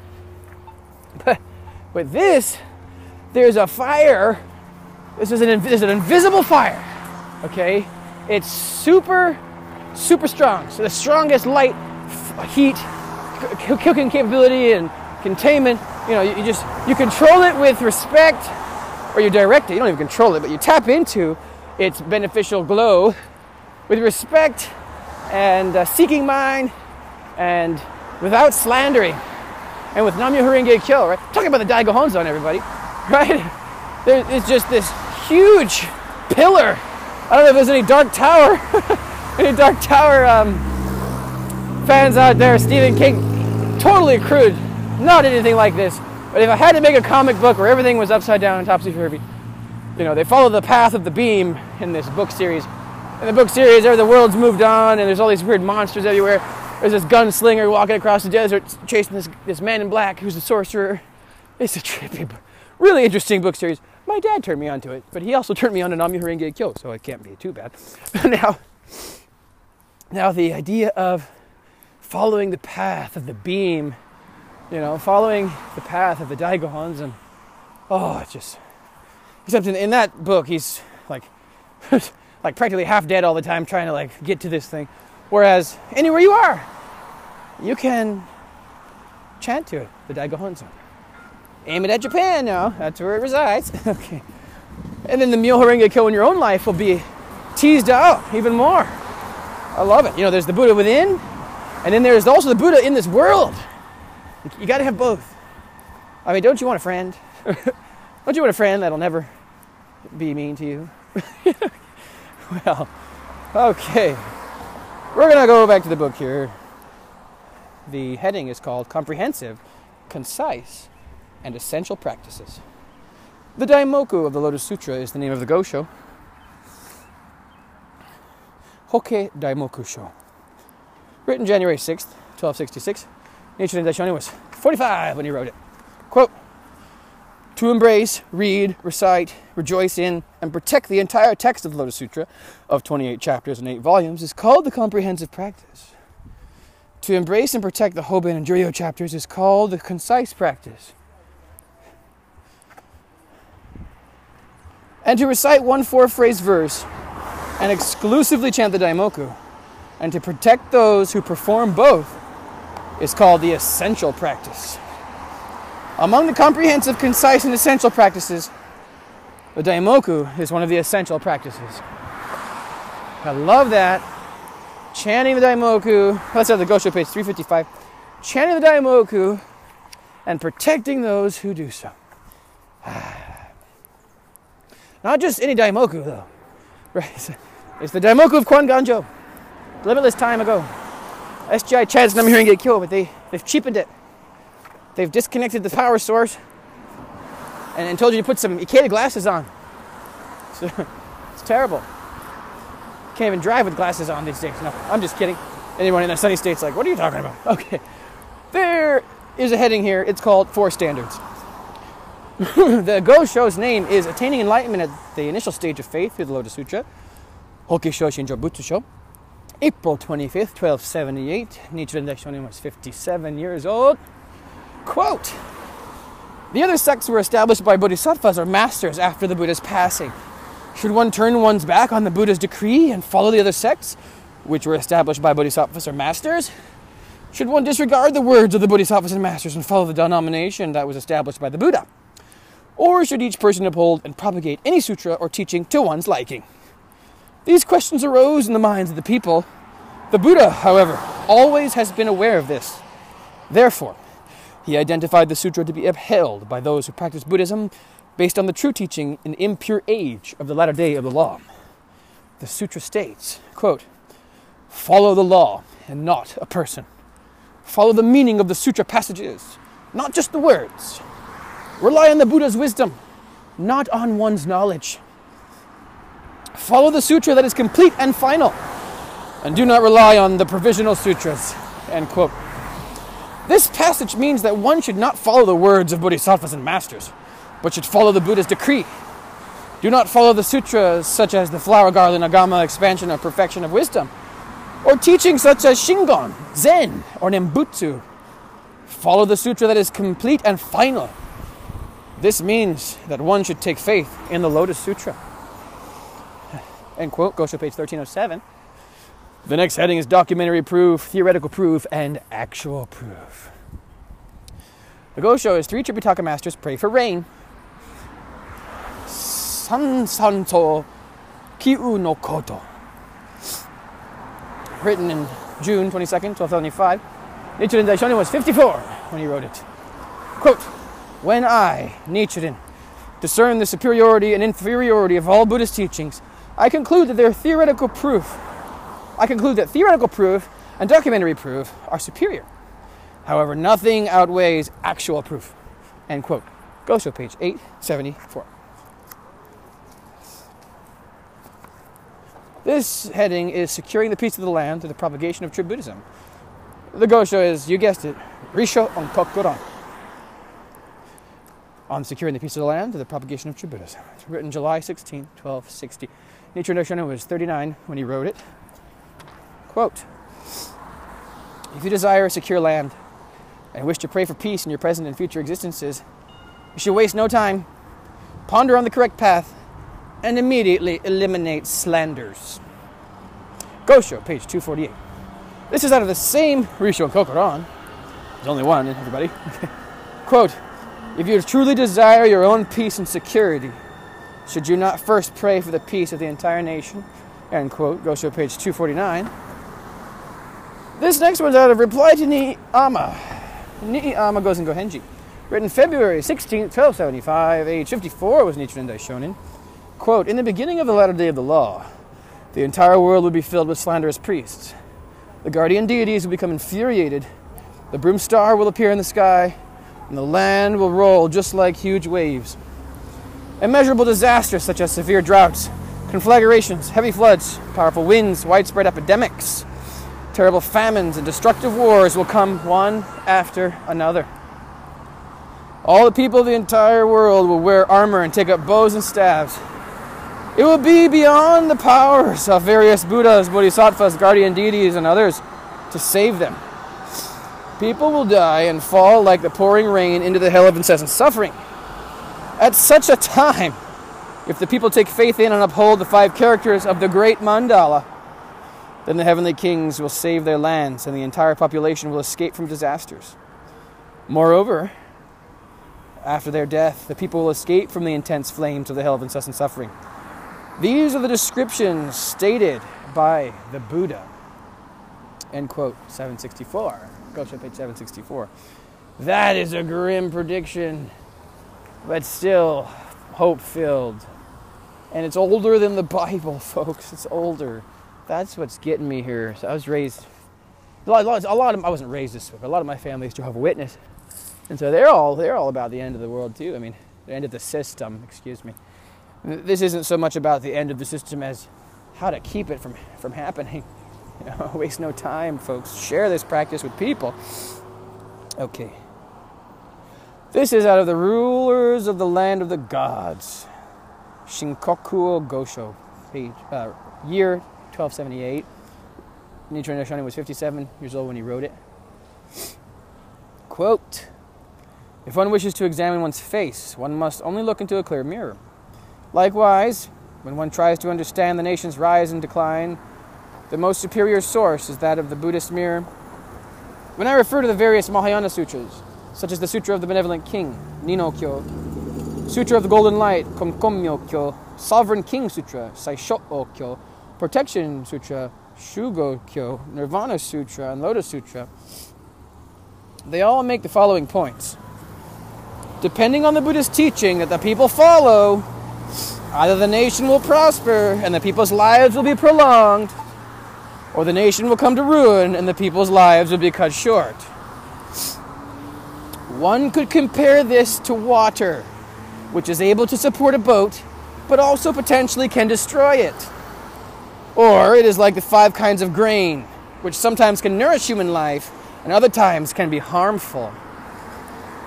But with this, there's a fire. This is an, this is an invisible fire, okay? It's super, super strong. So the strongest light, f- heat, c- cooking capability and containment, you know, you, you just, you control it with respect, or you direct it. You don't even control it, but you tap into its beneficial glow with respect and uh, seeking mind and without slandering. And with Nam-myoho-renge-kyo, right? Talking about the Dai-Gohonzon, everybody, right? There is just this huge pillar. I don't know if there's any Dark Tower, any Dark Tower um, fans out there. Stephen King, totally crude, not anything like this. But if I had to make a comic book where everything was upside down and topsy-turvy, you know, they follow the path of the beam in this book series. In the book series, the world's moved on, and there's all these weird monsters everywhere. There's this gunslinger walking across the desert chasing this, this man in black who's a sorcerer. It's a trippy, really interesting book series. My dad turned me on to it, but he also turned me on to Nam-myoho-renge-kyo, so it can't be too bad. now, now the idea of following the path of the beam, you know, following the path of the Dai-Gohonzon. Oh, it's just... Except in, in that book, he's like, like practically half dead all the time trying to like get to this thing. Whereas, anywhere you are, you can chant to it, the Dai-Gohonzon. Aim it at Japan now, that's where it resides. Okay. And then the Myoho-renge-kyo in your own life will be teased out even more. I love it. You know, there's the Buddha within, and then there's also the Buddha in this world. You gotta have both. I mean, don't you want a friend? Don't you want a friend that'll never be mean to you? Well, okay. We're going to go back to the book here. The heading is called Comprehensive, Concise, and Essential Practices. The Daimoku of the Lotus Sutra is the name of the Gosho. Hokke Daimoku Sho. Written January sixth, twelve sixty-six. Nichiren Daishonin was forty-five when he wrote it. Quote, to embrace, read, recite, rejoice in, and protect the entire text of the Lotus Sutra of twenty-eight chapters and eight volumes is called the comprehensive practice. To embrace and protect the Hoben and Juryo chapters is called the concise practice. and to recite one four-phrase verse and exclusively chant the Daimoku, and to protect those who perform both is called the essential practice. Among the comprehensive, concise, and essential practices, the Daimoku is one of the essential practices. I love that. Chanting the Daimoku, let's have the Gosho page three fifty-five. Chanting the Daimoku and protecting those who do so. Not just any Daimoku, though. Right? It's the Daimoku of Kwan Ganjo. Limitless time ago. S G I Chad's Nam-myoho-renge-kyo, but they, they've cheapened it. They've disconnected the power source and, and told you to put some Ikeda glasses on. So, it's terrible. Can't even drive with glasses on these days. No, I'm just kidding. Anyone in a sunny state's like, what are you talking about? Okay. There is a heading here. It's called Four Standards. The Gosho's name is attaining enlightenment at the initial stage of faith through the Lotus Sutra, Hokke Homon Shū, April twenty-fifth, twelve seventy-eight. Nichiren Daishonin was fifty-seven years old. Quote, the other sects were established by bodhisattvas or masters after the Buddha's passing. Should one turn one's back on the Buddha's decree and follow the other sects, which were established by bodhisattvas or masters? Should one disregard the words of the bodhisattvas and masters and follow the denomination that was established by the Buddha? Or should each person uphold and propagate any sutra or teaching to one's liking? These questions arose in the minds of the people. The Buddha, however, always has been aware of this. Therefore, he identified the sutra to be upheld by those who practice Buddhism based on the true teaching in the impure age of the latter day of the law. The sutra states, quote, follow the law and not a person. Follow the meaning of the sutra passages, not just the words. Rely on the Buddha's wisdom, not on one's knowledge. Follow the sutra that is complete and final, and do not rely on the provisional sutras, end quote. This passage means that one should not follow the words of bodhisattvas and masters, but should follow the Buddha's decree. Do not follow the sutras such as the flower garland, agama, expansion or perfection of wisdom, or teachings such as Shingon, Zen, or Nembutsu. Follow the sutra that is complete and final. This means that one should take faith in the Lotus Sutra. End quote, Gosho page thirteen oh seven. The next heading is documentary proof, theoretical proof, and actual proof. The Gosho is three Tripitaka masters pray for rain. San Santo Kiu no Koto. Written in June twenty-second, twelve seventy-five. Nichiren Daishonin was fifty-four when he wrote it. Quote, when I, Nichiren, discern the superiority and inferiority of all Buddhist teachings, I conclude that their theoretical proof, I conclude that theoretical proof and documentary proof are superior. However, nothing outweighs actual proof. End quote. Gosho, page eight seventy-four. This heading is securing the peace of the land through the propagation of true Buddhism. The Gosho is, you guessed it, Rissho Ankoku Ron. On securing the peace of the land to the propagation of true Buddhism. It's written July sixteenth, twelve sixty. Nichiren Daishonin was thirty-nine when he wrote it. Quote, if you desire a secure land and wish to pray for peace in your present and future existences, you should waste no time, ponder on the correct path, and immediately eliminate slanders. Gosho, page two forty-eight. This is out of the same Rissho Ankoku Ron. There's only one, everybody. Quote, if you truly desire your own peace and security, should you not first pray for the peace of the entire nation? End quote. Gosho, page two forty-nine. This next one's out of Reply to Ni'iyama. Ni'iyama Gozen Gohenji. Written February sixteenth, twelve seventy-five, age fifty-four was Nichiren Daishonin. Quote, in the beginning of the latter day of the law, the entire world would be filled with slanderous priests. The guardian deities will become infuriated. The broom star will appear in the sky, and the land will roll just like huge waves. Immeasurable disasters such as severe droughts, conflagrations, heavy floods, powerful winds, widespread epidemics, terrible famines, and destructive wars will come one after another. All the people of the entire world will wear armor and take up bows and staves. It will be beyond the powers of various Buddhas, bodhisattvas, guardian deities, and others to save them. People will die and fall like the pouring rain into the hell of incessant suffering. At such a time, If the people take faith in and uphold the five characters of the great mandala, then the heavenly kings will save their lands and the entire population will escape from disasters. Moreover, after their death, the people will escape from the intense flames of the hell of incessant suffering. These are the descriptions stated by the Buddha. End quote, seven sixty-four. Gosho, page seven sixty-four. That is a grim prediction, but still hope-filled. And it's older than the Bible, folks. It's older. That's what's getting me here. So I was raised, a lot, a lot of, I wasn't raised this way, but a lot of my family is Jehovah's Witness. And so they're all, they're all about the end of the world too. I mean, the end of the system, excuse me. This isn't so much about the end of the system as how to keep it from, from happening. You know, waste no time, folks. Share this practice with people. Okay. This is out of the Rulers of the Land of the Gods. Shinkokuo Gosho, page, uh, year twelve seventy-eight. Nichiren Daishonin was fifty-seven years old when he wrote it. Quote, if one wishes to examine one's face, one must only look into a clear mirror. Likewise, when one tries to understand the nation's rise and decline, the most superior source is that of the Buddhist mirror. When I refer to the various Mahayana sutras, such as the Sutra of the Benevolent King, Ninokyo, Sutra of the Golden Light, Konkomyo Kyo, Sovereign King Sutra, Saisho-o Kyo, Protection Sutra, Shugo Kyo, Nirvana Sutra, and Lotus Sutra, they all make the following points. Depending on the Buddhist teaching that the people follow, either the nation will prosper and the people's lives will be prolonged, or the nation will come to ruin and the people's lives will be cut short. One could compare this to water, which is able to support a boat, but also potentially can destroy it. Or it is like the five kinds of grain, which sometimes can nourish human life, and other times can be harmful.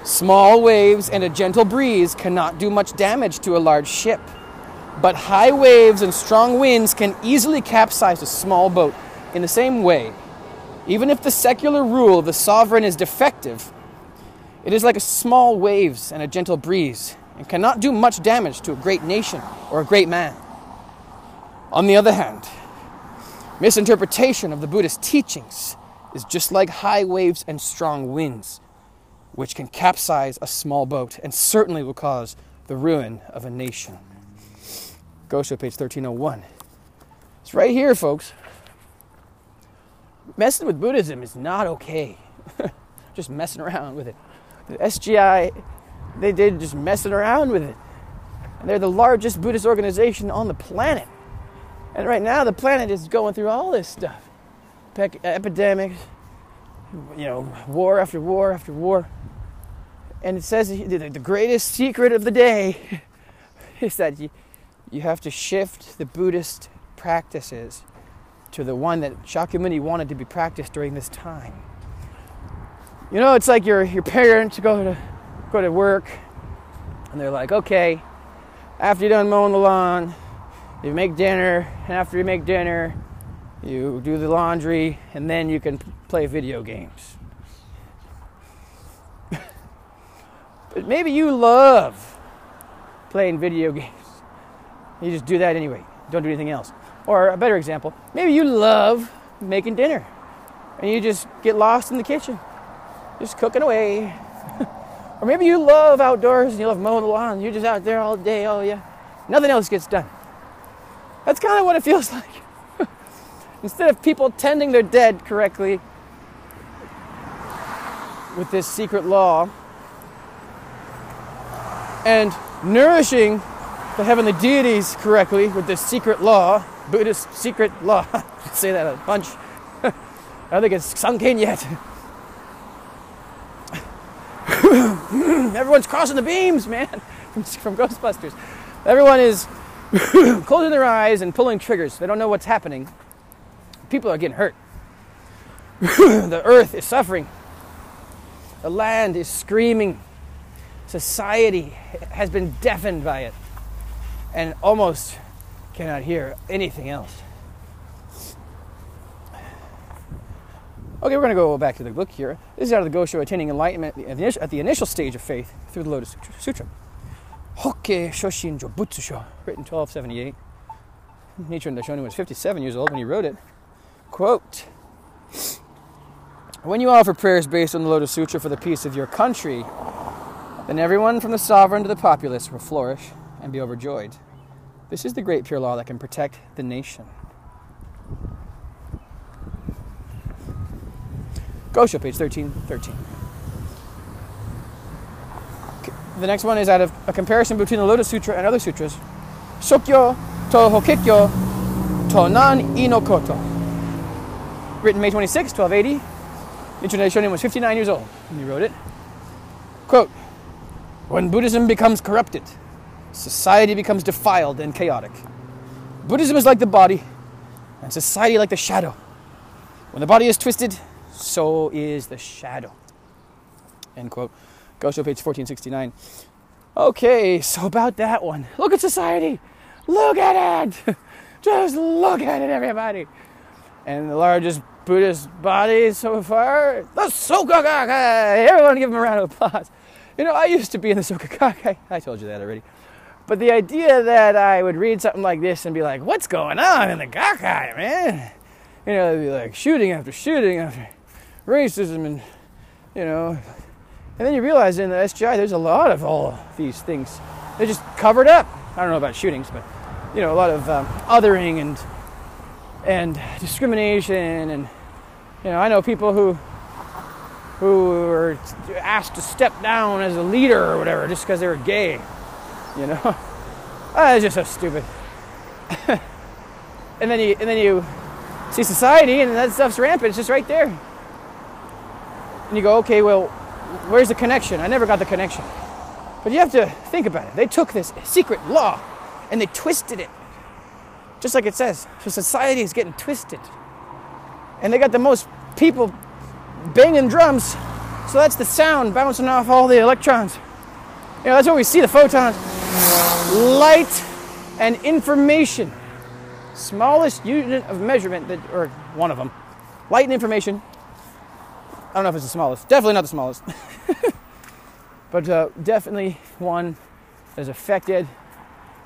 Small waves and a gentle breeze cannot do much damage to a large ship, but high waves and strong winds can easily capsize a small boat. In the same way, even if the secular rule of the sovereign is defective, it is like a small waves and a gentle breeze, and cannot do much damage to a great nation or a great man. On the other hand, misinterpretation of the Buddhist teachings is just like high waves and strong winds, which can capsize a small boat and certainly will cause the ruin of a nation. Gosho, page thirteen oh one. It's right here, folks. Messing with Buddhism is not okay. Just messing around with it. The S G I, they did just messing around with it. And they're the largest Buddhist organization on the planet. And right now, the planet is going through all this stuff. Epidemics, you know, war after war after war. And it says the greatest secret of the day is that you, you have to shift the Buddhist practices to the one that Shakyamuni wanted to be practiced during this time. You know, it's like your your parents go to go to work and they're like, okay, after you're done mowing the lawn, you make dinner, and after you make dinner, you do the laundry, and then you can play video games. But maybe you love playing video games. You just do that anyway. Don't do anything else. Or a better example, maybe you love making dinner, and you just get lost in the kitchen, just cooking away. Or maybe you love outdoors, and you love mowing the lawn, and you're just out there all day, oh yeah. Nothing else gets done. That's kind of what it feels like. Instead of people tending their dead correctly with this secret law and nourishing the heavenly deities correctly with this secret law, Buddhist secret law, I say that a bunch, I don't think it's sunk in yet. Everyone's crossing the beams, man, from, from Ghostbusters. Everyone is closing their eyes and pulling triggers. They don't know what's happening. People are getting hurt. The earth is suffering. The land is screaming. Society has been deafened by it and almost cannot hear anything else. Okay, we're going to go back to the book here. This is out of the Gosho Attaining Enlightenment at the initial stage of faith through the Lotus Sutra. Hokke Shoshin Jōbutsu-shō, written twelve seventy-eight. Nichiren Daishonin was fifty-seven years old when he wrote it. Quote, when you offer prayers based on the Lotus Sutra for the peace of your country, then everyone from the sovereign to the populace will flourish and be overjoyed. This is the great pure law that can protect the nation. Gosho, page thirteen thirteen. The next one is out of a comparison between the Lotus Sutra and other sutras. Shokyo to Hokekyo to Nan Inokoto. Written May twenty-sixth, twelve eighty. Nichiren Daishonin was fifty-nine years old when he wrote it. Quote, when Buddhism becomes corrupted, society becomes defiled and chaotic. Buddhism is like the body, and society like the shadow. When the body is twisted, so is the shadow. End quote. Gosho, page fourteen sixty-nine. Okay, so about that one. Look at society. Look at it. Just look at it, everybody. And the largest Buddhist body so far, the Soka Gakkai. Everyone give them a round of applause. You know, I used to be in the Soka Gakkai. I told you that already. But the idea that I would read something like this and be like, what's going on in the Gakkai, man? You know, it'd be like shooting after shooting after racism and, you know. And then you realize in the S G I, there's a lot of all these things. They're just covered up. I don't know about shootings, but, you know, a lot of um, othering and and discrimination. And, you know, I know people who who were asked to step down as a leader or whatever just because they were gay, you know. That's just so stupid. and then you And then you see society, and that stuff's rampant. It's just right there. And you go, okay, well, where's the connection? I never got the connection. But you have to think about it. They took this secret law and they twisted it. Just like it says. So society is getting twisted. And they got the most people banging drums. So that's the sound bouncing off all the electrons. You know, that's what we see, the photons. Light and information. Smallest unit of measurement, that, or one of them. Light and information. I don't know if it's the smallest. Definitely not the smallest. but uh, definitely one that is affected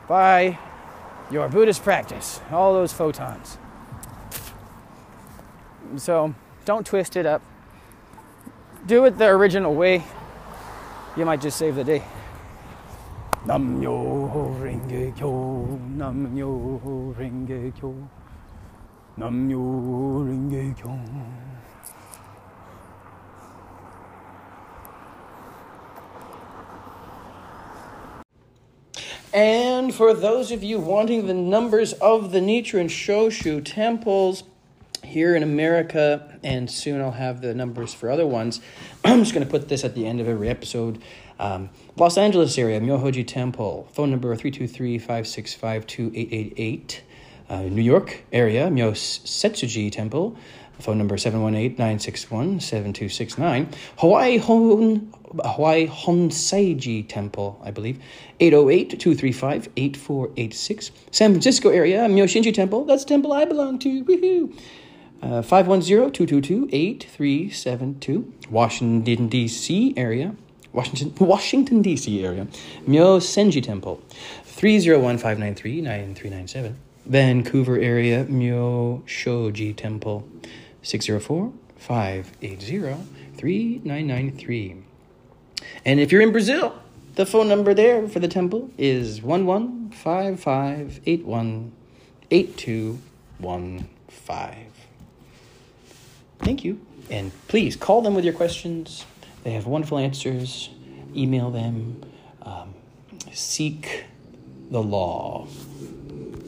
by your Buddhist practice. All those photons. So don't twist it up. Do it the original way. You might just save the day. Nam-myoho-renge-kyo, Nam-myoho-renge-kyo, Nam-myoho-renge-kyo. And for those of you wanting the numbers of the Nichiren Shoshu temples here in America, and soon I'll have the numbers for other ones, I'm just going to put this at the end of every episode. Um, Los Angeles area, Myohoji Temple, phone number three two three, five six five, two eight eight eight. Uh, New York area, Myosetsuji Temple, phone number seven one eight, nine six one, seven two six nine. Hawaii Hon... Hawaii Honsaiji Temple, I believe, eight oh eight, two three five, eight four eight six. San Francisco area, Myosenji Temple, that's the temple I belong to, woohoo! Uh, five one zero, two two two, eight three seven two. Washington, D C area, Washington, Washington, D C area, Myosenji Temple, three oh one, five nine three, nine three nine seven. Vancouver area, Myoshoji Temple, six oh four, five eight zero, three nine nine three. And if you're in Brazil, the phone number there for the temple is one one five five eight one eight two one five. Thank you. And please call them with your questions. They have wonderful answers. Email them. Um, seek the law.